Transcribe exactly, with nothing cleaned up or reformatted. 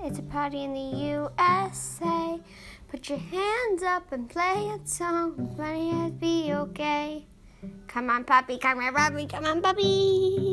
It's a party in the U S A. Put your hands up and play a song. Money has be okay. Come on, puppy. Come on, puppy. Come on, puppy.